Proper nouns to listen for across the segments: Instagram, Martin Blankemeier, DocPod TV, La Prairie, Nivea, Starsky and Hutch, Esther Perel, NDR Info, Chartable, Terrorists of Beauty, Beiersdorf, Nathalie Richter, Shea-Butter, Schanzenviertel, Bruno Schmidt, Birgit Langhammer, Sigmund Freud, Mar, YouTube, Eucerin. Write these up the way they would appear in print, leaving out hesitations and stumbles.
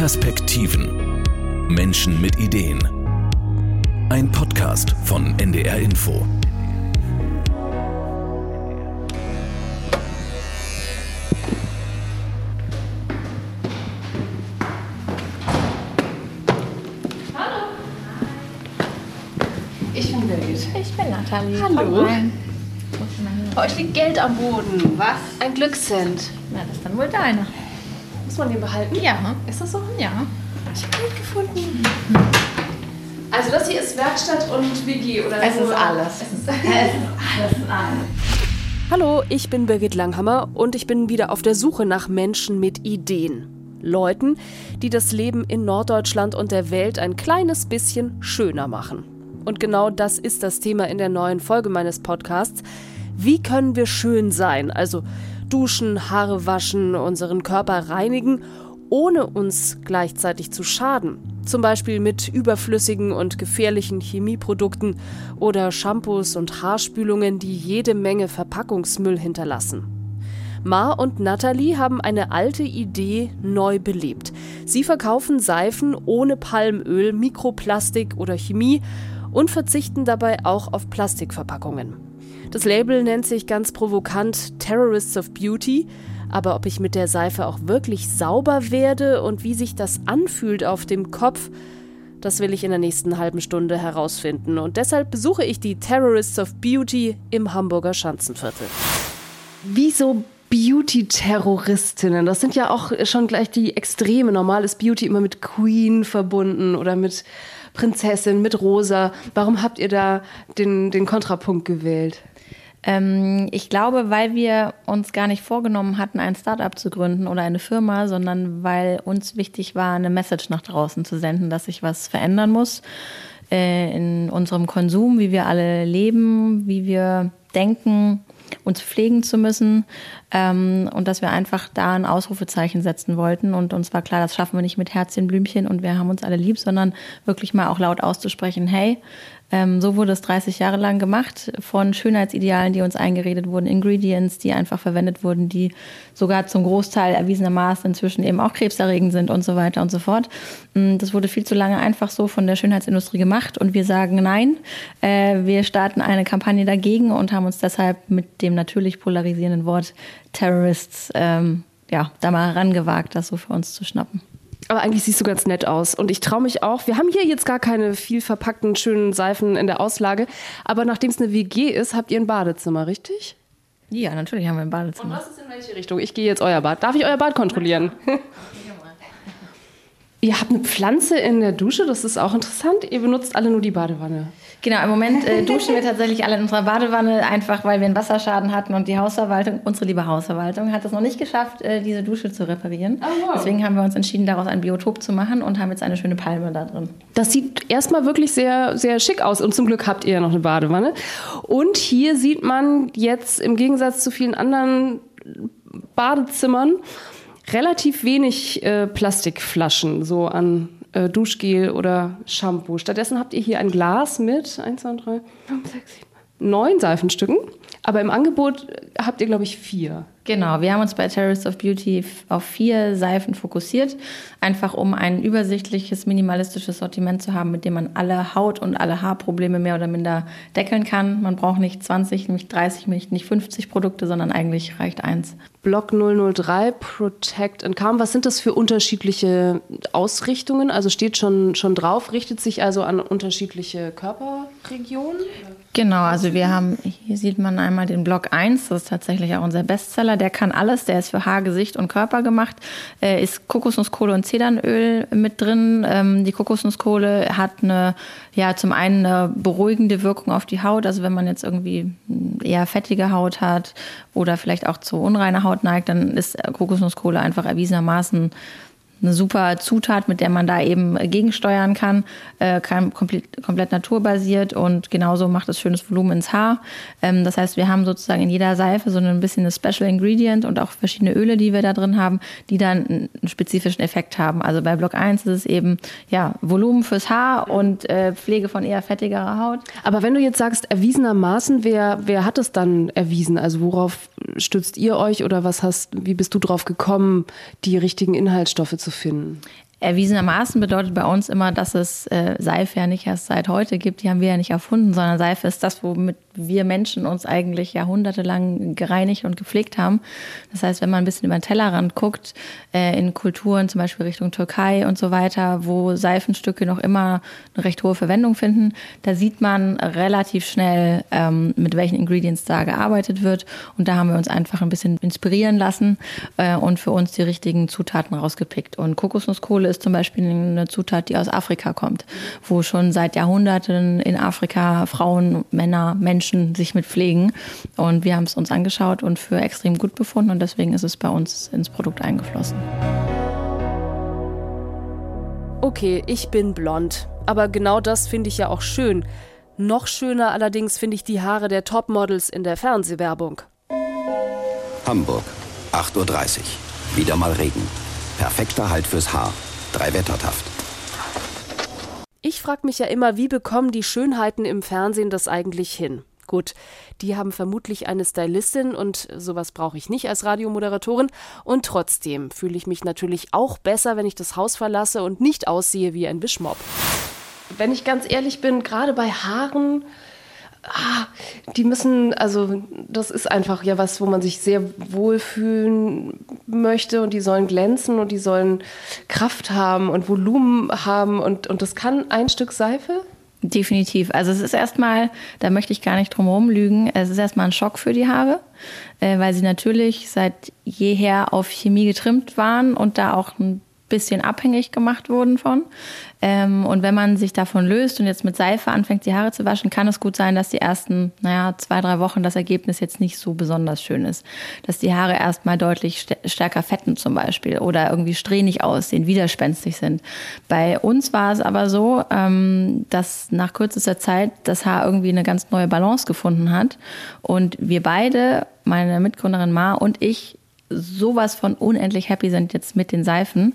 Perspektiven. Menschen mit Ideen. Ein Podcast von NDR Info. Hallo. Ich bin Birgit. Ich bin Nathalie. Hallo. Bei euch liegt Geld am Boden. Was? Ein Glückssend. Na, das ist dann wohl deiner. Muss man den behalten? Ja. Ist das so? Ja. Ich habe Geld gefunden. Also das hier ist Werkstatt und WG, oder? Es ist alles. Es ist alles. Hallo, ich bin Birgit Langhammer und ich bin wieder auf der Suche nach Menschen mit Ideen. Leuten, die das Leben in Norddeutschland und der Welt ein kleines bisschen schöner machen. Und genau das ist das Thema in der neuen Folge meines Podcasts. Wie können wir schön sein? Also duschen, Haare waschen, unseren Körper reinigen, ohne uns gleichzeitig zu schaden. Zum Beispiel mit überflüssigen und gefährlichen Chemieprodukten oder Shampoos und Haarspülungen, die jede Menge Verpackungsmüll hinterlassen. Mar und Nathalie haben eine alte Idee neu belebt. Sie verkaufen Seifen ohne Palmöl, Mikroplastik oder Chemie und verzichten dabei auch auf Plastikverpackungen. Das Label nennt sich ganz provokant Terrorists of Beauty. Aber ob ich mit der Seife auch wirklich sauber werde und wie sich das anfühlt auf dem Kopf, das will ich in der nächsten halben Stunde herausfinden. Und deshalb besuche ich die Terrorists of Beauty im Hamburger Schanzenviertel. Wieso Beauty-Terroristinnen? Das sind ja auch schon gleich die Extreme. Normal ist Beauty immer mit Queen verbunden oder mit Prinzessin, mit Rosa. Warum habt ihr da den Kontrapunkt gewählt? Ich glaube, weil wir uns gar nicht vorgenommen hatten, ein Start-up zu gründen oder eine Firma, sondern weil uns wichtig war, eine Message nach draußen zu senden, dass sich was verändern muss in unserem Konsum, wie wir alle leben, wie wir denken, uns pflegen zu müssen, und dass wir einfach da ein Ausrufezeichen setzen wollten. Und uns war klar, das schaffen wir nicht mit Herzchen, Blümchen und wir haben uns alle lieb, sondern wirklich mal auch laut auszusprechen, hey, so wurde es 30 Jahre lang gemacht, von Schönheitsidealen, die uns eingeredet wurden, Ingredients, die einfach verwendet wurden, die sogar zum Großteil erwiesenermaßen inzwischen eben auch krebserregend sind und so weiter und so fort. Das wurde viel zu lange einfach so von der Schönheitsindustrie gemacht und wir sagen nein. Wir starten eine Kampagne dagegen und haben uns deshalb mit dem natürlich polarisierenden Wort Terrorists da mal herangewagt, das so für uns zu schnappen. Aber eigentlich siehst du ganz nett aus und ich traue mich auch. Wir haben hier jetzt gar keine viel verpackten, schönen Seifen in der Auslage. Aber nachdem es eine WG ist, habt ihr ein Badezimmer, richtig? Ja, natürlich haben wir ein Badezimmer. Und was ist in welche Richtung? Ich gehe jetzt euer Bad. Darf ich euer Bad kontrollieren? Ihr habt eine Pflanze in der Dusche, das ist auch interessant. Ihr benutzt alle nur die Badewanne. Genau, im Moment duschen wir tatsächlich alle in unserer Badewanne, einfach weil wir einen Wasserschaden hatten und die Hausverwaltung, unsere liebe Hausverwaltung, hat es noch nicht geschafft, diese Dusche zu reparieren. Oh, wow. Deswegen haben wir uns entschieden, daraus ein Biotop zu machen und haben jetzt eine schöne Palme da drin. Das sieht erstmal wirklich sehr, sehr schick aus und zum Glück habt ihr ja noch eine Badewanne. Und hier sieht man jetzt im Gegensatz zu vielen anderen Badezimmern relativ wenig Plastikflaschen so an Duschgel oder Shampoo. Stattdessen habt ihr hier ein Glas mit 1, 2, 3, 5, 6, 7, 9 Seifenstücken. Aber im Angebot habt ihr, glaube ich, 4. Genau, wir haben uns bei Terrorists of Beauty auf 4 Seifen fokussiert, einfach um ein übersichtliches, minimalistisches Sortiment zu haben, mit dem man alle Haut- und alle Haarprobleme mehr oder minder deckeln kann. Man braucht nicht 20, nicht 30, nicht 50 Produkte, sondern eigentlich reicht 1. Block 003, Protect and Calm. Was sind das für unterschiedliche Ausrichtungen? Also steht schon drauf, richtet sich also an unterschiedliche Körperregionen? Genau, also wir haben, hier sieht man einmal den Block 1, das ist tatsächlich auch unser Bestseller. Der kann alles, der ist für Haar, Gesicht und Körper gemacht, ist Kokosnusskohle und Zedernöl mit drin. Die Kokosnusskohle hat zum einen eine beruhigende Wirkung auf die Haut, also wenn man jetzt irgendwie eher fettige Haut hat oder vielleicht auch zu unreiner Haut neigt, dann ist Kokosnusskohle einfach erwiesenermaßen eine super Zutat, mit der man da eben gegensteuern kann. Komplett naturbasiert und genauso macht es schönes Volumen ins Haar. Das heißt, wir haben sozusagen in jeder Seife so ein bisschen eine Special Ingredient und auch verschiedene Öle, die wir da drin haben, die dann einen spezifischen Effekt haben. Also bei Block 1 ist es eben Volumen fürs Haar und Pflege von eher fettigerer Haut. Aber wenn du jetzt sagst, erwiesenermaßen, wer hat es dann erwiesen? Also worauf stützt ihr euch oder wie bist du drauf gekommen, die richtigen Inhaltsstoffe zu finden? Erwiesenermaßen bedeutet bei uns immer, dass es Seife ja nicht erst seit heute gibt. Die haben wir ja nicht erfunden, sondern Seife ist das, womit wir Menschen uns eigentlich jahrhundertelang gereinigt und gepflegt haben. Das heißt, wenn man ein bisschen über den Tellerrand guckt, in Kulturen, zum Beispiel Richtung Türkei und so weiter, wo Seifenstücke noch immer eine recht hohe Verwendung finden, da sieht man relativ schnell, mit welchen Ingredients da gearbeitet wird. Und da haben wir uns einfach ein bisschen inspirieren lassen und für uns die richtigen Zutaten rausgepickt. Und Kokosnusskohle ist zum Beispiel eine Zutat, die aus Afrika kommt, wo schon seit Jahrhunderten in Afrika Frauen, Männer, Menschen sich mit pflegen. Und wir haben es uns angeschaut und für extrem gut befunden. Und deswegen ist es bei uns ins Produkt eingeflossen. Okay, ich bin blond. Aber genau das finde ich ja auch schön. Noch schöner allerdings finde ich die Haare der Topmodels in der Fernsehwerbung. Hamburg, 8:30 Uhr. Wieder mal Regen. Perfekter Halt fürs Haar. 3 wetterhaft. Ich frage mich ja immer, wie bekommen die Schönheiten im Fernsehen das eigentlich hin? Gut, die haben vermutlich eine Stylistin und sowas brauche ich nicht als Radiomoderatorin. Und trotzdem fühle ich mich natürlich auch besser, wenn ich das Haus verlasse und nicht aussehe wie ein Wischmopp. Wenn ich ganz ehrlich bin, gerade bei Haaren, die müssen, also das ist einfach ja was, wo man sich sehr wohlfühlen möchte und die sollen glänzen und die sollen Kraft haben und Volumen haben und das kann ein Stück Seife? Definitiv. Also es ist erstmal, da möchte ich gar nicht drum rumlügen, es ist erstmal ein Schock für die Haare, weil sie natürlich seit jeher auf Chemie getrimmt waren und da auch ein bisschen abhängig gemacht wurden von. Und wenn man sich davon löst und jetzt mit Seife anfängt, die Haare zu waschen, kann es gut sein, dass die ersten 2-3 Wochen das Ergebnis jetzt nicht so besonders schön ist. Dass die Haare erstmal deutlich stärker fetten zum Beispiel oder irgendwie strähnig aussehen, widerspenstig sind. Bei uns war es aber so, dass nach kürzester Zeit das Haar irgendwie eine ganz neue Balance gefunden hat. Und wir beide, meine Mitgründerin Mar und ich, sowas von unendlich happy sind jetzt mit den Seifen.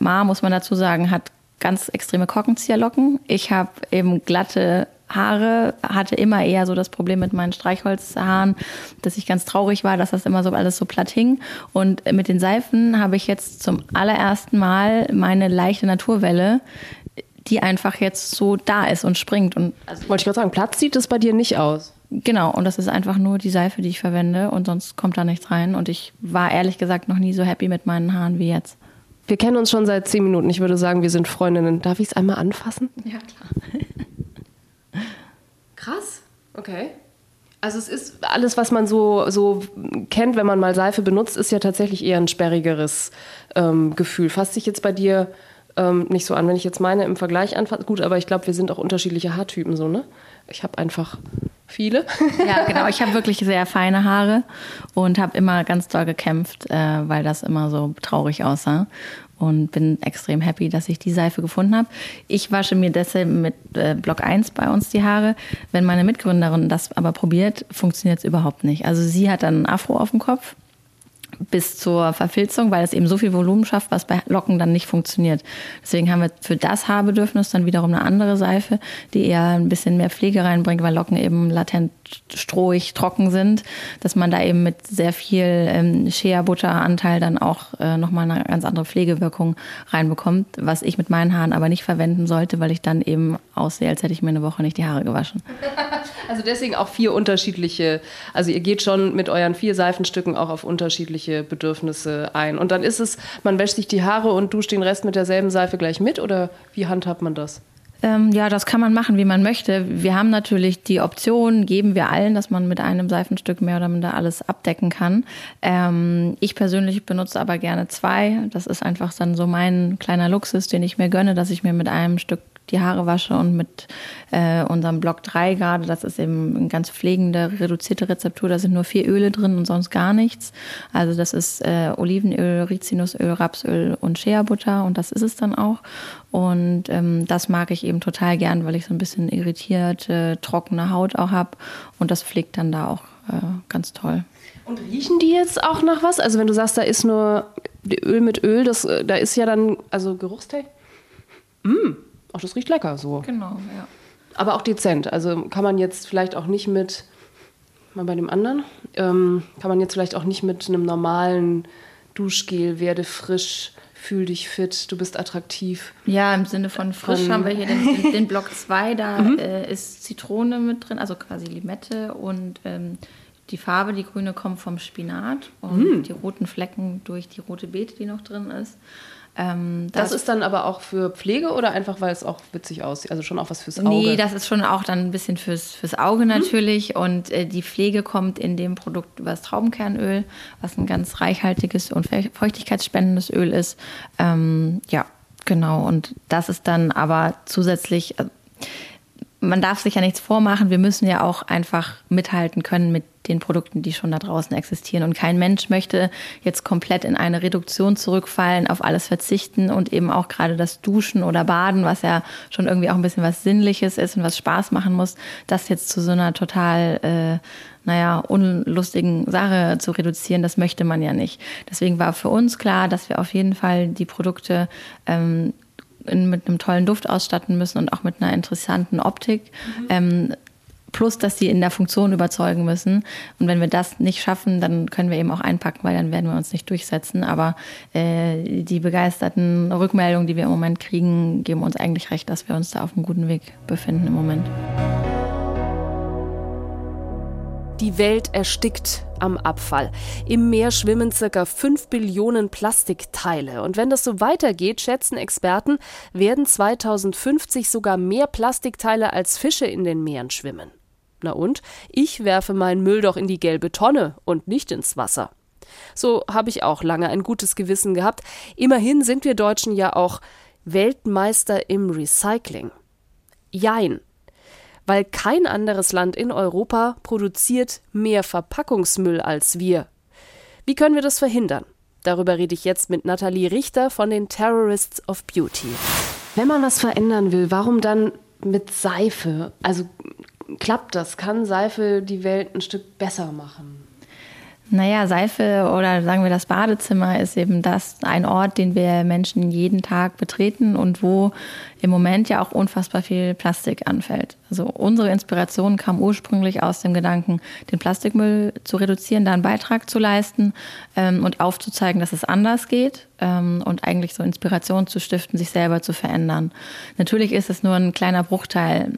Ma, muss man dazu sagen, hat ganz extreme Korkenzieherlocken. Ich habe eben glatte Haare, hatte immer eher so das Problem mit meinen Streichholzhaaren, dass ich ganz traurig war, dass das immer so alles so platt hing. Und mit den Seifen habe ich jetzt zum allerersten Mal meine leichte Naturwelle, die einfach jetzt so da ist und springt. Und also, wollte ich gerade sagen, platt sieht es bei dir nicht aus. Genau, und das ist einfach nur die Seife, die ich verwende und sonst kommt da nichts rein. Und ich war ehrlich gesagt noch nie so happy mit meinen Haaren wie jetzt. Wir kennen uns schon seit 10 Minuten. Ich würde sagen, wir sind Freundinnen. Darf ich es einmal anfassen? Ja, klar. Krass, okay. Also es ist alles, was man so kennt, wenn man mal Seife benutzt, ist ja tatsächlich eher ein sperrigeres Gefühl. Fasst sich jetzt bei dir nicht so an, wenn ich jetzt meine im Vergleich anfasse? Gut, aber ich glaube, wir sind auch unterschiedliche Haartypen so, ne? Ich habe einfach viele. Ja, genau. Ich habe wirklich sehr feine Haare und habe immer ganz doll gekämpft, weil das immer so traurig aussah. Und bin extrem happy, dass ich die Seife gefunden habe. Ich wasche mir deshalb mit Block 1 bei uns die Haare. Wenn meine Mitgründerin das aber probiert, funktioniert es überhaupt nicht. Also sie hat dann einen Afro auf dem Kopf bis zur Verfilzung, weil es eben so viel Volumen schafft, was bei Locken dann nicht funktioniert. Deswegen haben wir für das Haarbedürfnis dann wiederum eine andere Seife, die eher ein bisschen mehr Pflege reinbringt, weil Locken eben latent strohig, trocken sind, dass man da eben mit sehr viel Shea-Butter-Anteil dann auch nochmal eine ganz andere Pflegewirkung reinbekommt, was ich mit meinen Haaren aber nicht verwenden sollte, weil ich dann eben aussehe, als hätte ich mir eine Woche nicht die Haare gewaschen. Also deswegen auch 4 unterschiedliche, also ihr geht schon mit euren 4 Seifenstücken auch auf unterschiedliche Bedürfnisse ein. Und dann ist es, man wäscht sich die Haare und duscht den Rest mit derselben Seife gleich mit oder wie handhabt man das? Ja, das kann man machen, wie man möchte. Wir haben natürlich die Option, geben wir allen, dass man mit einem Seifenstück mehr oder minder alles abdecken kann. Ich persönlich benutze aber gerne 2. Das ist einfach dann so mein kleiner Luxus, den ich mir gönne, dass ich mir mit einem Stück die Haare wasche und mit unserem Block 3 gerade, das ist eben eine ganz pflegende, reduzierte Rezeptur, da sind nur 4 Öle drin und sonst gar nichts. Also das ist Olivenöl, Rizinusöl, Rapsöl und Shea-Butter und das ist es dann auch. Und das mag ich eben total gern, weil ich so ein bisschen irritierte, trockene Haut auch habe und das pflegt dann da auch ganz toll. Und riechen die jetzt auch nach was? Also wenn du sagst, da ist nur Öl mit Öl, das, da ist ja dann, also Geruchstech? Auch das riecht lecker so. Genau, ja. Aber auch dezent. Also kann man jetzt vielleicht auch nicht mit, mal bei dem anderen, kann man jetzt vielleicht auch nicht mit einem normalen Duschgel, werde frisch fühl dich fit, du bist attraktiv. Ja, im Sinne von frisch haben wir hier den Block 2, da ist Zitrone mit drin, also quasi Limette und die Farbe, die grüne, kommt vom Spinat und die roten Flecken durch die rote Beete, die noch drin ist. Das ist dann aber auch für Pflege oder einfach, weil es auch witzig aussieht? Also schon auch was fürs Auge? Nee, das ist schon auch dann ein bisschen fürs Auge natürlich. Und die Pflege kommt in dem Produkt über das Traubenkernöl, was ein ganz reichhaltiges und feuchtigkeitsspendendes Öl ist. Ja, genau. Und das ist dann aber zusätzlich, man darf sich ja nichts vormachen. Wir müssen ja auch einfach mithalten können mit den Produkten, die schon da draußen existieren. Und kein Mensch möchte jetzt komplett in eine Reduktion zurückfallen, auf alles verzichten und eben auch gerade das Duschen oder Baden, was ja schon irgendwie auch ein bisschen was Sinnliches ist und was Spaß machen muss, das jetzt zu so einer total, unlustigen Sache zu reduzieren, das möchte man ja nicht. Deswegen war für uns klar, dass wir auf jeden Fall die Produkte mit einem tollen Duft ausstatten müssen und auch mit einer interessanten Optik, plus, dass sie in der Funktion überzeugen müssen. Und wenn wir das nicht schaffen, dann können wir eben auch einpacken, weil dann werden wir uns nicht durchsetzen. Aber die begeisterten Rückmeldungen, die wir im Moment kriegen, geben uns eigentlich recht, dass wir uns da auf einem guten Weg befinden im Moment. Die Welt erstickt am Abfall. Im Meer schwimmen ca. 5 Billionen Plastikteile. Und wenn das so weitergeht, schätzen Experten, werden 2050 sogar mehr Plastikteile als Fische in den Meeren schwimmen. Na und? Ich werfe meinen Müll doch in die gelbe Tonne und nicht ins Wasser. So habe ich auch lange ein gutes Gewissen gehabt. Immerhin sind wir Deutschen ja auch Weltmeister im Recycling. Jein. Weil kein anderes Land in Europa produziert mehr Verpackungsmüll als wir. Wie können wir das verhindern? Darüber rede ich jetzt mit Nathalie Richter von den Terrorists of Beauty. Wenn man was verändern will, warum dann mit Seife? Also klappt das? Kann Seife die Welt ein Stück besser machen? Naja, Seife oder sagen wir das Badezimmer ist eben ein Ort, den wir Menschen jeden Tag betreten und wo im Moment ja auch unfassbar viel Plastik anfällt. Also unsere Inspiration kam ursprünglich aus dem Gedanken, den Plastikmüll zu reduzieren, da einen Beitrag zu leisten und aufzuzeigen, dass es anders geht und eigentlich so Inspiration zu stiften, sich selber zu verändern. Natürlich ist es nur ein kleiner Bruchteil,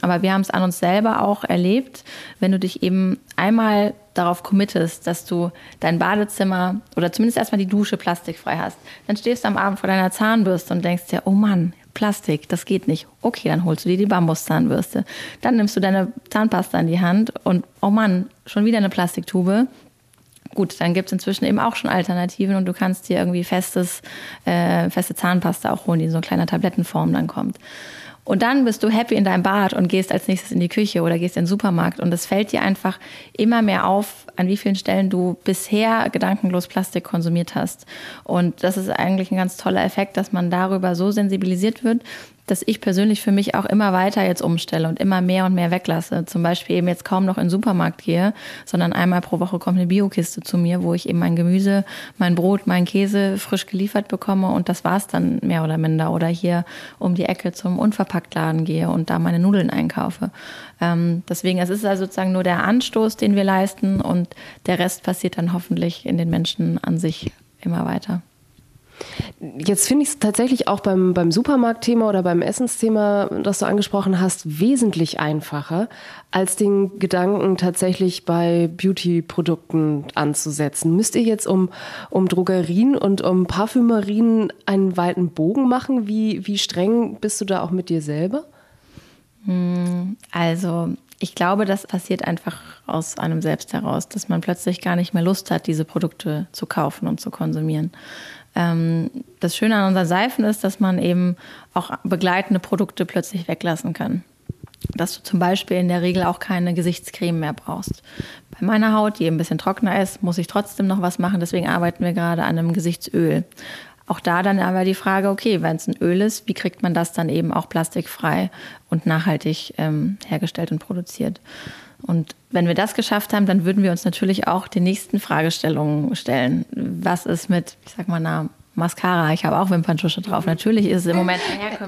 aber wir haben es an uns selber auch erlebt, wenn du dich eben einmal darauf committest, dass du dein Badezimmer oder zumindest erstmal die Dusche plastikfrei hast. Dann stehst du am Abend vor deiner Zahnbürste und denkst dir, oh Mann, Plastik, das geht nicht. Okay, dann holst du dir die Bambuszahnbürste. Dann nimmst du deine Zahnpasta in die Hand und oh Mann, schon wieder eine Plastiktube. Gut, dann gibt es inzwischen eben auch schon Alternativen und du kannst dir irgendwie feste Zahnpasta auch holen, die in so kleiner Tablettenform dann kommt. Und dann bist du happy in deinem Bad und gehst als nächstes in die Küche oder gehst in den Supermarkt. Und es fällt dir einfach immer mehr auf, an wie vielen Stellen du bisher gedankenlos Plastik konsumiert hast. Und das ist eigentlich ein ganz toller Effekt, dass man darüber so sensibilisiert wird, dass ich persönlich für mich auch immer weiter jetzt umstelle und mehr weglasse. Zum Beispiel eben jetzt kaum noch in den Supermarkt gehe, sondern einmal pro Woche kommt eine Biokiste zu mir, wo ich eben mein Gemüse, mein Brot, mein Käse frisch geliefert bekomme und das war's dann mehr oder minder. Oder hier um die Ecke zum Unverpacktladen gehe und da meine Nudeln einkaufe. Deswegen, es ist also sozusagen nur der Anstoß, den wir leisten und der Rest passiert dann hoffentlich in den Menschen an sich immer weiter. Jetzt finde ich es tatsächlich auch beim Supermarktthema oder beim Essensthema, das du angesprochen hast, wesentlich einfacher, als den Gedanken tatsächlich bei Beauty-Produkten anzusetzen. Müsst ihr jetzt um Drogerien und um Parfümerien einen weiten Bogen machen? Wie streng bist du da auch mit dir selber? Also ich glaube, das passiert einfach aus einem selbst heraus, dass man plötzlich gar nicht mehr Lust hat, diese Produkte zu kaufen und zu konsumieren. Das Schöne an unseren Seifen ist, dass man eben auch begleitende Produkte plötzlich weglassen kann. Dass du zum Beispiel in der Regel auch keine Gesichtscreme mehr brauchst. Bei meiner Haut, die eben ein bisschen trockener ist, muss ich trotzdem noch was machen. Deswegen arbeiten wir gerade an einem Gesichtsöl. Auch da dann aber die Frage, okay, wenn es ein Öl ist, wie kriegt man das dann eben auch plastikfrei und nachhaltig hergestellt und produziert? Und wenn wir das geschafft haben, dann würden wir uns natürlich auch die nächsten Fragestellungen stellen. Was ist mit, ich sag mal, einer Mascara, ich habe auch Wimperntusche drauf. Natürlich ist es im Moment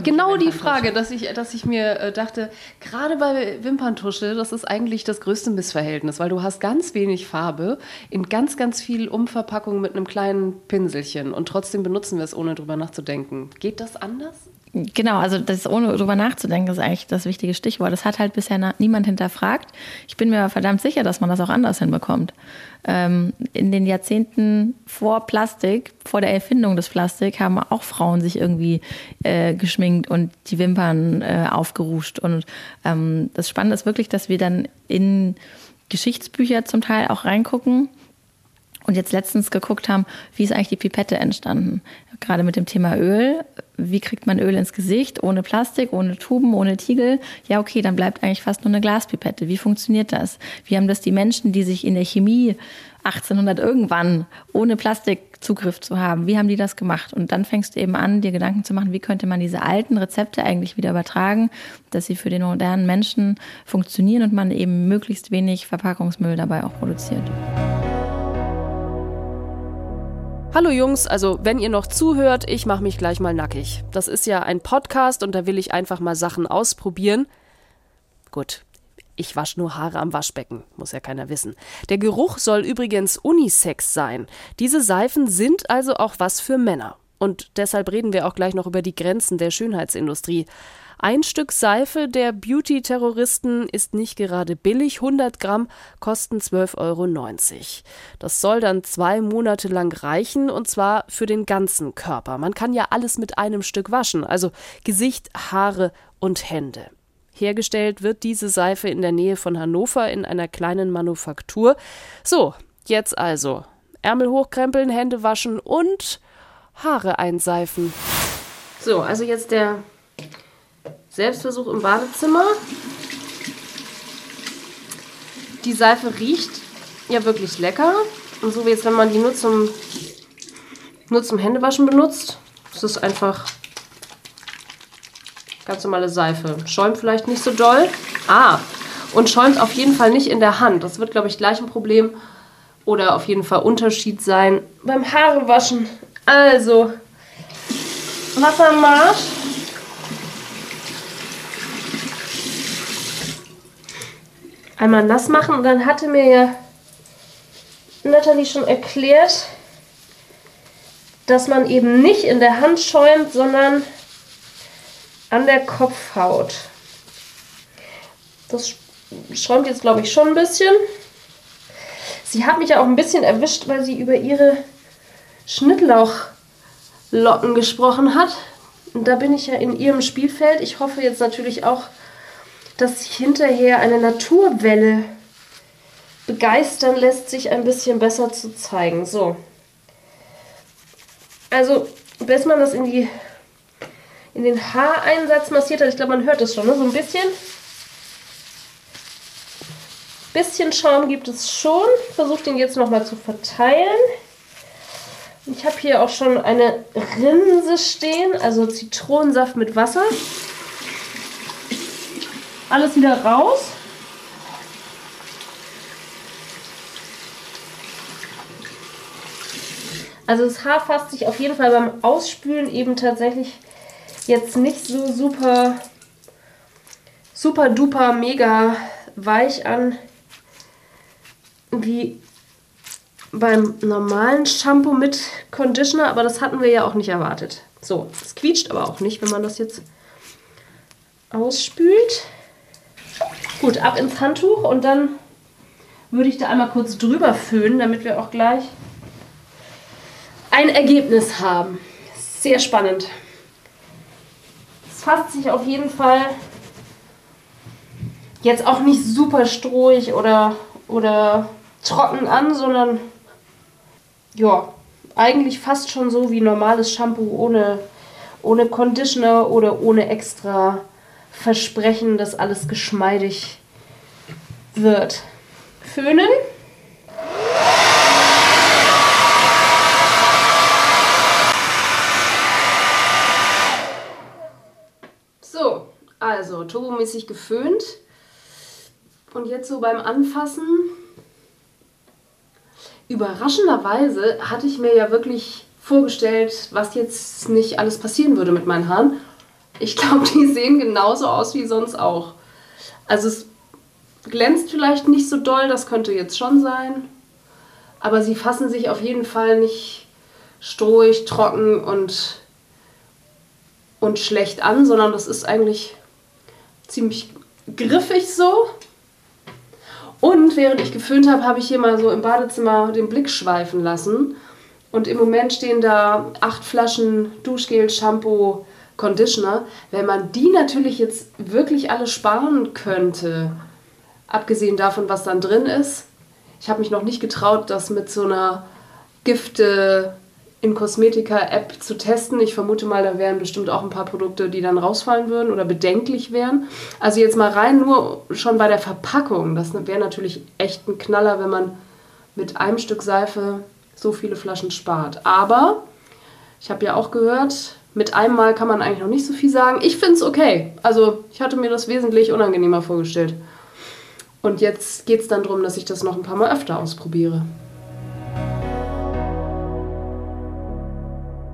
genau die Frage, dass ich mir dachte, gerade bei Wimperntusche, das ist eigentlich das größte Missverhältnis, weil du hast ganz wenig Farbe in ganz, ganz viel Umverpackung mit einem kleinen Pinselchen und trotzdem benutzen wir es, ohne drüber nachzudenken. Geht das anders? Genau, also das ohne drüber nachzudenken ist eigentlich das wichtige Stichwort. Das hat halt bisher niemand hinterfragt. Ich bin mir aber verdammt sicher, dass man das auch anders hinbekommt. In den Jahrzehnten vor Plastik, vor der Erfindung des Plastik, haben auch Frauen sich irgendwie geschminkt und die Wimpern aufgeruscht. Und das Spannende ist wirklich, dass wir dann in Geschichtsbücher zum Teil auch reingucken und jetzt letztens geguckt haben, wie ist eigentlich die Pipette entstanden. Gerade mit dem Thema Öl. Wie kriegt man Öl ins Gesicht? Ohne Plastik, ohne Tuben, ohne Tiegel? Ja, okay, dann bleibt eigentlich fast nur eine Glaspipette. Wie funktioniert das? Wie haben das die Menschen, die sich in der Chemie 1800 irgendwann ohne Plastik Zugriff zu haben, wie haben die das gemacht? Und dann fängst du eben an, dir Gedanken zu machen, wie könnte man diese alten Rezepte eigentlich wieder übertragen, dass sie für den modernen Menschen funktionieren und man eben möglichst wenig Verpackungsmüll dabei auch produziert. Hallo Jungs, also wenn ihr noch zuhört, ich mache mich gleich mal nackig. Das ist ja ein Podcast und da will ich einfach mal Sachen ausprobieren. Gut, ich wasche nur Haare am Waschbecken, muss ja keiner wissen. Der Geruch soll übrigens Unisex sein. Diese Seifen sind also auch was für Männer. Und deshalb reden wir auch gleich noch über die Grenzen der Schönheitsindustrie. Ein Stück Seife der Beauty-Terroristen ist nicht gerade billig. 100 Gramm kosten 12,90 €. Das soll dann 2 Monate lang reichen und zwar für den ganzen Körper. Man kann ja alles mit einem Stück waschen, also Gesicht, Haare und Hände. Hergestellt wird diese Seife in der Nähe von Hannover in einer kleinen Manufaktur. So, jetzt also Ärmel hochkrempeln, Hände waschen und Haare einseifen. So, also jetzt der Selbstversuch im Badezimmer. Die Seife riecht ja wirklich lecker. Und so wie jetzt, wenn man die nur zum Händewaschen benutzt, ist das einfach ganz normale Seife. Schäumt vielleicht nicht so doll. Und schäumt auf jeden Fall nicht in der Hand. Das wird, glaube ich, gleich ein Problem oder auf jeden Fall Unterschied sein beim Haarewaschen. Also, Wassermarsch. Einmal nass machen und dann hatte mir ja Nathalie schon erklärt, dass man eben nicht in der Hand schäumt, sondern an der Kopfhaut. Das schäumt jetzt, glaube ich, schon ein bisschen. Sie hat mich ja auch ein bisschen erwischt, weil sie über ihre Schnittlauchlocken gesprochen hat. Und da bin ich ja in ihrem Spielfeld. Ich hoffe jetzt natürlich auch, dass sich hinterher eine Naturwelle begeistern lässt, sich ein bisschen besser zu zeigen. So. Also, bis man das in den Haareinsatz massiert hat, ich glaube, man hört es schon, ne? So ein bisschen. Bisschen Schaum gibt es schon. Versuche den jetzt nochmal zu verteilen. Ich habe hier auch schon eine Rinse stehen, also Zitronensaft mit Wasser. Alles wieder raus. Also das Haar fasst sich auf jeden Fall beim Ausspülen eben tatsächlich jetzt nicht so super duper mega weich an wie beim normalen Shampoo mit Conditioner, aber das hatten wir ja auch nicht erwartet. So, es quietscht aber auch nicht, wenn man das jetzt ausspült. Gut, ab ins Handtuch und dann würde ich da einmal kurz drüber föhnen, damit wir auch gleich ein Ergebnis haben. Sehr spannend. Es fasst sich auf jeden Fall jetzt auch nicht super strohig oder trocken an, sondern ja, eigentlich fast schon so wie normales Shampoo ohne Conditioner oder ohne extra Versprechen, dass alles geschmeidig wird. Föhnen. So, also turbomäßig geföhnt. Und jetzt so beim Anfassen. Überraschenderweise hatte ich mir ja wirklich vorgestellt, was jetzt nicht alles passieren würde mit meinen Haaren. Ich glaube, die sehen genauso aus wie sonst auch. Also es glänzt vielleicht nicht so doll, das könnte jetzt schon sein. Aber sie fassen sich auf jeden Fall nicht strohig, trocken und schlecht an, sondern das ist eigentlich ziemlich griffig so. Und während ich geföhnt habe, habe ich hier mal so im Badezimmer den Blick schweifen lassen. Und im Moment stehen da 8 Flaschen Duschgel, Shampoo, Conditioner. Wenn man die natürlich jetzt wirklich alle sparen könnte, abgesehen davon, was dann drin ist. Ich habe mich noch nicht getraut, das mit so einer Gifte in Kosmetika-App zu testen. Ich vermute mal, da wären bestimmt auch ein paar Produkte, die dann rausfallen würden oder bedenklich wären. Also jetzt mal rein nur schon bei der Verpackung. Das wäre natürlich echt ein Knaller, wenn man mit einem Stück Seife so viele Flaschen spart. Aber ich habe ja auch gehört, mit einem Mal kann man eigentlich noch nicht so viel sagen. Ich finde es okay. Also ich hatte mir das wesentlich unangenehmer vorgestellt. Und jetzt geht es dann darum, dass ich das noch ein paar Mal öfter ausprobiere.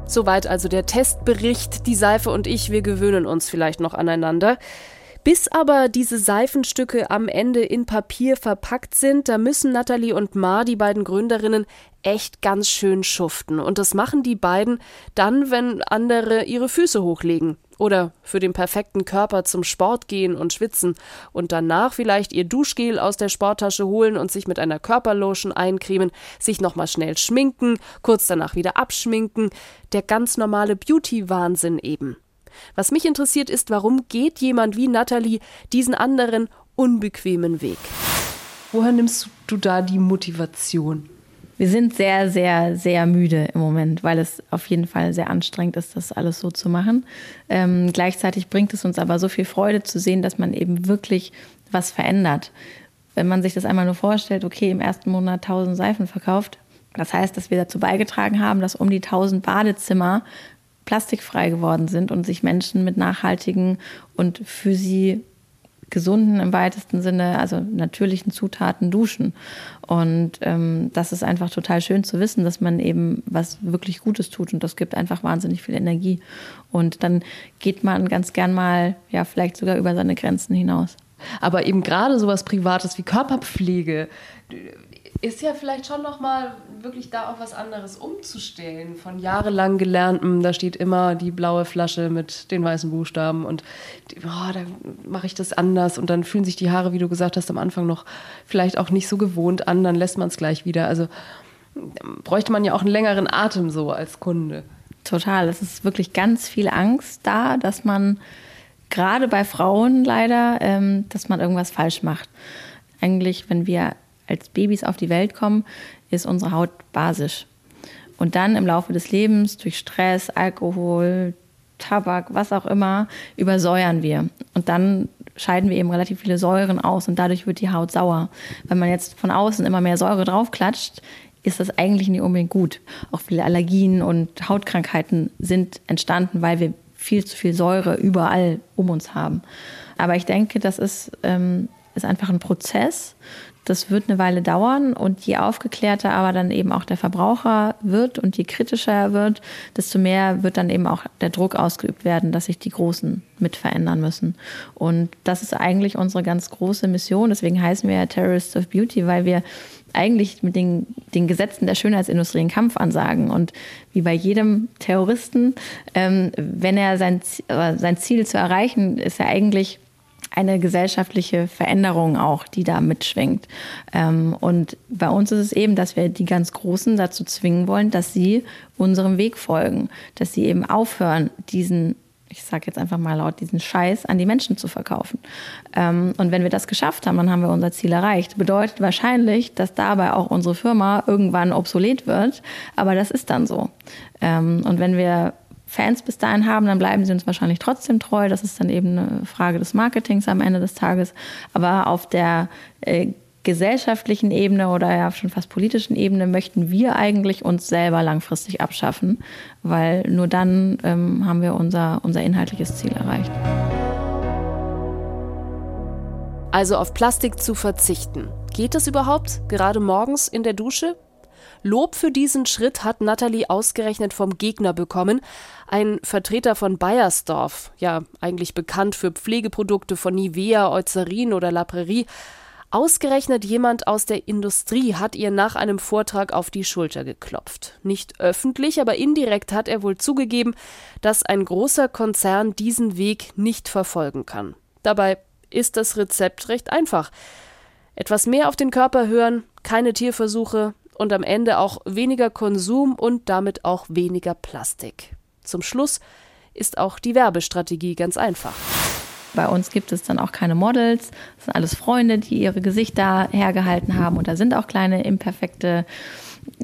Soweit also der Testbericht. Die Seife und ich, wir gewöhnen uns vielleicht noch aneinander. Bis aber diese Seifenstücke am Ende in Papier verpackt sind, da müssen Nathalie und Mar, die beiden Gründerinnen, echt ganz schön schuften. Und das machen die beiden dann, wenn andere ihre Füße hochlegen oder für den perfekten Körper zum Sport gehen und schwitzen und danach vielleicht ihr Duschgel aus der Sporttasche holen und sich mit einer Körperlotion eincremen, sich nochmal schnell schminken, kurz danach wieder abschminken. Der ganz normale Beauty-Wahnsinn eben. Was mich interessiert ist, warum geht jemand wie Nathalie diesen anderen unbequemen Weg? Woher nimmst du da die Motivation? Wir sind sehr, sehr, sehr müde im Moment, weil es auf jeden Fall sehr anstrengend ist, das alles so zu machen. Gleichzeitig bringt es uns aber so viel Freude zu sehen, dass man eben wirklich was verändert. Wenn man sich das einmal nur vorstellt, okay, im ersten Monat 1000 Seifen verkauft, das heißt, dass wir dazu beigetragen haben, dass um die 1000 Badezimmer plastikfrei geworden sind und sich Menschen mit nachhaltigen und für sie gesunden im weitesten Sinne, also natürlichen Zutaten duschen. Und das ist einfach total schön zu wissen, dass man eben was wirklich Gutes tut und das gibt einfach wahnsinnig viel Energie. Und dann geht man ganz gern mal, ja, vielleicht sogar über seine Grenzen hinaus. Aber eben gerade sowas Privates wie Körperpflege ist ja vielleicht schon nochmal wirklich da auf was anderes umzustellen. Von jahrelang Gelerntem, da steht immer die blaue Flasche mit den weißen Buchstaben und da mache ich das anders und dann fühlen sich die Haare, wie du gesagt hast, am Anfang noch vielleicht auch nicht so gewohnt an, dann lässt man es gleich wieder. Also bräuchte man ja auch einen längeren Atem so als Kunde. Total, es ist wirklich ganz viel Angst da, dass man gerade bei Frauen leider, dass man irgendwas falsch macht. Eigentlich, wenn wir als Babys auf die Welt kommen, ist unsere Haut basisch. Und dann im Laufe des Lebens durch Stress, Alkohol, Tabak, was auch immer, übersäuern wir. Und dann scheiden wir eben relativ viele Säuren aus und dadurch wird die Haut sauer. Wenn man jetzt von außen immer mehr Säure draufklatscht, ist das eigentlich nicht unbedingt gut. Auch viele Allergien und Hautkrankheiten sind entstanden, weil wir viel zu viel Säure überall um uns haben. Aber ich denke, das ist einfach ein Prozess. Das wird eine Weile dauern und je aufgeklärter aber dann eben auch der Verbraucher wird und je kritischer er wird, desto mehr wird dann eben auch der Druck ausgeübt werden, dass sich die Großen mit verändern müssen. Und das ist eigentlich unsere ganz große Mission. Deswegen heißen wir ja Terrorists of Beauty, weil wir eigentlich mit den Gesetzen der Schönheitsindustrie einen Kampf ansagen. Und wie bei jedem Terroristen, wenn er sein Ziel zu erreichen, ist er eigentlich eine gesellschaftliche Veränderung auch, die da mitschwingt. Und bei uns ist es eben, dass wir die ganz Großen dazu zwingen wollen, dass sie unserem Weg folgen, dass sie eben aufhören, diesen Scheiß an die Menschen zu verkaufen. Und wenn wir das geschafft haben, dann haben wir unser Ziel erreicht. Bedeutet wahrscheinlich, dass dabei auch unsere Firma irgendwann obsolet wird, aber das ist dann so. Und wenn wir Fans bis dahin haben, dann bleiben sie uns wahrscheinlich trotzdem treu. Das ist dann eben eine Frage des Marketings am Ende des Tages. Aber auf der gesellschaftlichen Ebene oder ja schon fast politischen Ebene möchten wir eigentlich uns selber langfristig abschaffen, weil nur dann haben wir unser inhaltliches Ziel erreicht. Also auf Plastik zu verzichten. Geht das überhaupt? Gerade morgens in der Dusche? Lob für diesen Schritt hat Nathalie ausgerechnet vom Gegner bekommen. Ein Vertreter von Beiersdorf, ja eigentlich bekannt für Pflegeprodukte von Nivea, Eucerin oder La Prairie. Ausgerechnet jemand aus der Industrie hat ihr nach einem Vortrag auf die Schulter geklopft. Nicht öffentlich, aber indirekt hat er wohl zugegeben, dass ein großer Konzern diesen Weg nicht verfolgen kann. Dabei ist das Rezept recht einfach. Etwas mehr auf den Körper hören, keine Tierversuche und am Ende auch weniger Konsum und damit auch weniger Plastik. Zum Schluss ist auch die Werbestrategie ganz einfach. Bei uns gibt es dann auch keine Models, das sind alles Freunde, die ihre Gesichter hergehalten haben und da sind auch kleine imperfekte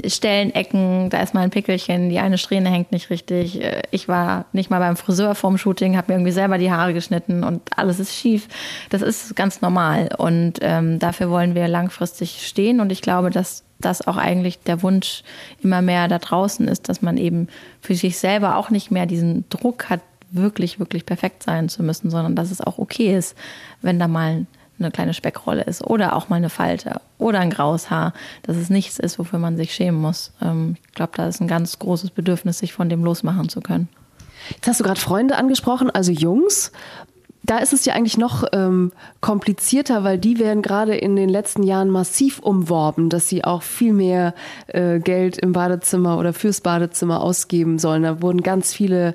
Stellen, Ecken, da ist mal ein Pickelchen, die eine Strähne hängt nicht richtig, ich war nicht mal beim Friseur vorm Shooting, habe mir irgendwie selber die Haare geschnitten und alles ist schief. Das ist ganz normal und dafür wollen wir langfristig stehen und ich glaube, dass das auch eigentlich der Wunsch immer mehr da draußen ist, dass man eben für sich selber auch nicht mehr diesen Druck hat, wirklich, wirklich perfekt sein zu müssen, sondern dass es auch okay ist, wenn da mal eine kleine Speckrolle ist oder auch mal eine Falte oder ein graues Haar, dass es nichts ist, wofür man sich schämen muss. Ich glaube, da ist ein ganz großes Bedürfnis, sich von dem losmachen zu können. Jetzt hast du gerade Freunde angesprochen, also Jungs. Da ist es ja eigentlich noch komplizierter, weil die werden gerade in den letzten Jahren massiv umworben, dass sie auch viel mehr Geld im Badezimmer oder fürs Badezimmer ausgeben sollen. Da wurden ganz viele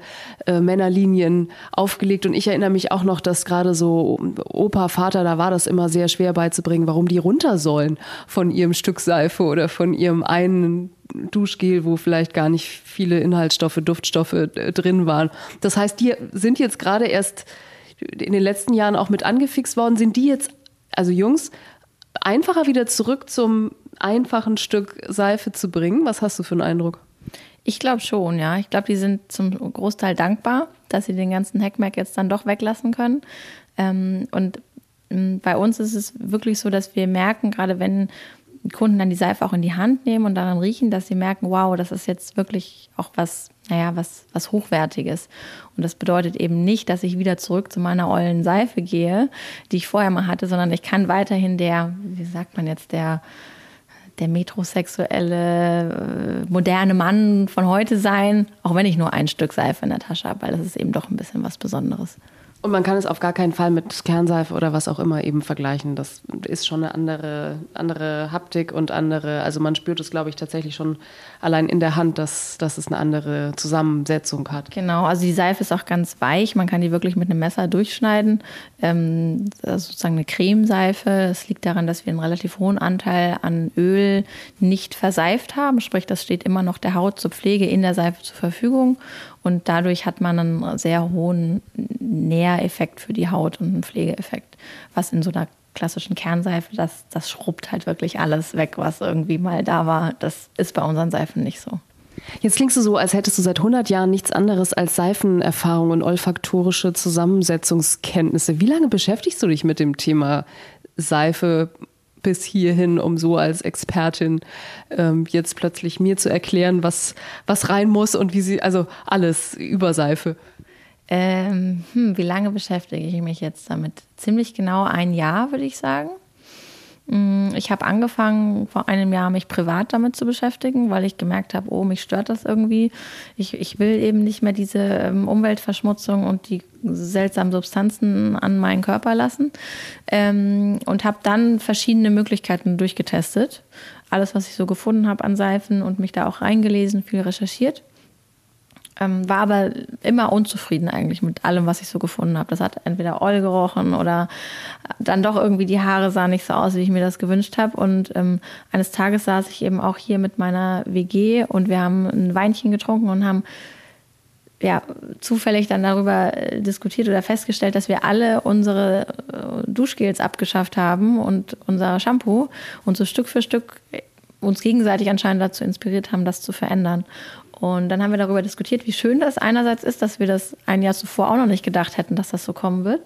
Männerlinien aufgelegt und ich erinnere mich auch noch, dass gerade so Opa, Vater, da war das immer sehr schwer beizubringen, warum die runter sollen von ihrem Stück Seife oder von ihrem einen Duschgel, wo vielleicht gar nicht viele Inhaltsstoffe, Duftstoffe drin waren. Das heißt, die sind jetzt gerade erst in den letzten Jahren auch mit angefixt worden, sind die jetzt, also Jungs, einfacher wieder zurück zum einfachen Stück Seife zu bringen? Was hast du für einen Eindruck? Ich glaube schon, ja. Ich glaube, die sind zum Großteil dankbar, dass sie den ganzen Heckmeck jetzt dann doch weglassen können. Und bei uns ist es wirklich so, dass wir merken, gerade wenn Kunden dann die Seife auch in die Hand nehmen und daran riechen, dass sie merken, wow, das ist jetzt wirklich auch was, naja, was Hochwertiges. Und das bedeutet eben nicht, dass ich wieder zurück zu meiner ollen Seife gehe, die ich vorher mal hatte, sondern ich kann weiterhin der metrosexuelle, moderne Mann von heute sein, auch wenn ich nur ein Stück Seife in der Tasche habe, weil das ist eben doch ein bisschen was Besonderes. Und man kann es auf gar keinen Fall mit Kernseife oder was auch immer eben vergleichen. Das ist schon eine andere Haptik und andere, also man spürt es, glaube ich, tatsächlich schon allein in der Hand, dass es eine andere Zusammensetzung hat. Genau, also die Seife ist auch ganz weich. Man kann die wirklich mit einem Messer durchschneiden. Das ist sozusagen eine Cremeseife. Es liegt daran, dass wir einen relativ hohen Anteil an Öl nicht verseift haben. Sprich, das steht immer noch der Haut zur Pflege in der Seife zur Verfügung. Und dadurch hat man einen sehr hohen Nähreffekt für die Haut und einen Pflegeeffekt. Was in so einer klassischen Kernseife, das schrubbt halt wirklich alles weg, was irgendwie mal da war. Das ist bei unseren Seifen nicht so. Jetzt klingst du so, als hättest du seit 100 Jahren nichts anderes als Seifenerfahrung und olfaktorische Zusammensetzungskenntnisse. Wie lange beschäftigst du dich mit dem Thema Seife bis hierhin, um so als Expertin jetzt plötzlich mir zu erklären, was rein muss und wie sie, also alles über Seife? Wie lange beschäftige ich mich jetzt damit? Ziemlich genau ein Jahr, würde ich sagen. Ich habe angefangen, vor einem Jahr mich privat damit zu beschäftigen, weil ich gemerkt habe, mich stört das irgendwie. Ich will eben nicht mehr diese Umweltverschmutzung und die seltsamen Substanzen an meinen Körper lassen. Und habe dann verschiedene Möglichkeiten durchgetestet. Alles, was ich so gefunden habe an Seifen und mich da auch reingelesen, viel recherchiert. War aber immer unzufrieden eigentlich mit allem, was ich so gefunden habe. Das hat entweder oll gerochen oder dann doch irgendwie die Haare sahen nicht so aus, wie ich mir das gewünscht habe. Und eines Tages saß ich eben auch hier mit meiner WG und wir haben ein Weinchen getrunken und haben zufällig dann darüber diskutiert oder festgestellt, dass wir alle unsere Duschgels abgeschafft haben und unser Shampoo und so Stück für Stück uns gegenseitig anscheinend dazu inspiriert haben, das zu verändern. Und dann haben wir darüber diskutiert, wie schön das einerseits ist, dass wir das ein Jahr zuvor auch noch nicht gedacht hätten, dass das so kommen wird.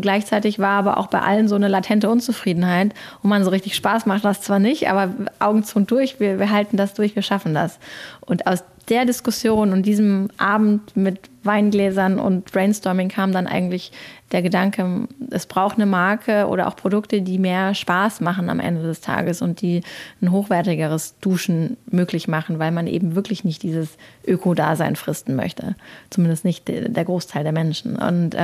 Gleichzeitig war aber auch bei allen so eine latente Unzufriedenheit. Und man so richtig Spaß macht das zwar nicht, aber Augen zu und durch, wir halten das durch, wir schaffen das. Und aus der Diskussion und diesem Abend mit Weingläsern und Brainstorming kam dann eigentlich der Gedanke, es braucht eine Marke oder auch Produkte, die mehr Spaß machen am Ende des Tages und die ein hochwertigeres Duschen möglich machen, weil man eben wirklich nicht dieses Öko-Dasein fristen möchte. Zumindest nicht der Großteil der Menschen. Und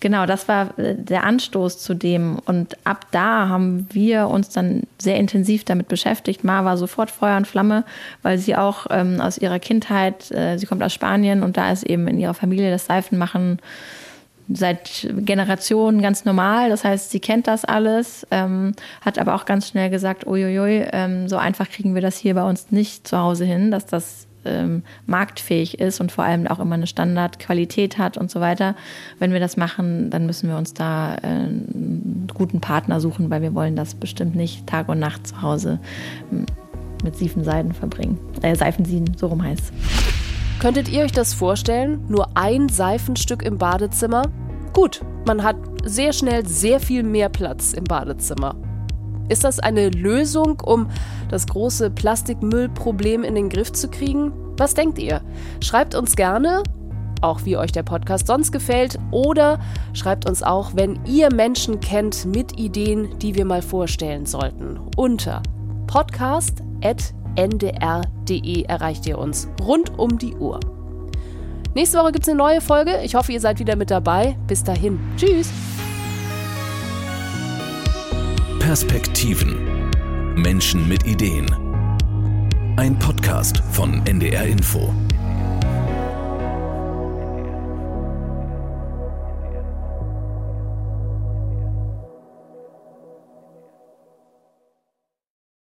genau, das war der Anstoß zu dem. Und ab da haben wir uns dann sehr intensiv damit beschäftigt. Mar war sofort Feuer und Flamme, weil sie auch aus ihrer Kindheit, sie kommt aus Spanien und da ist eben in ihrer Familie das Seifenmachen seit Generationen ganz normal. Das heißt, sie kennt das alles, hat aber auch ganz schnell gesagt, uiuiui, so einfach kriegen wir das hier bei uns nicht zu Hause hin, dass das marktfähig ist und vor allem auch immer eine Standardqualität hat und so weiter. Wenn wir das machen, dann müssen wir uns da einen guten Partner suchen, weil wir wollen das bestimmt nicht Tag und Nacht zu Hause mit Seifenseiden verbringen. Seifensieden, so rum heißt. Könntet ihr euch das vorstellen? Nur ein Seifenstück im Badezimmer? Gut, man hat sehr schnell sehr viel mehr Platz im Badezimmer. Ist das eine Lösung, um das große Plastikmüllproblem in den Griff zu kriegen? Was denkt ihr? Schreibt uns gerne, auch wie euch der Podcast sonst gefällt, oder schreibt uns auch, wenn ihr Menschen kennt mit Ideen, die wir mal vorstellen sollten. Unter podcast@ndr.de erreicht ihr uns rund um die Uhr. Nächste Woche gibt es eine neue Folge. Ich hoffe, ihr seid wieder mit dabei. Bis dahin. Tschüss. Perspektiven. Menschen mit Ideen. Ein Podcast von NDR Info.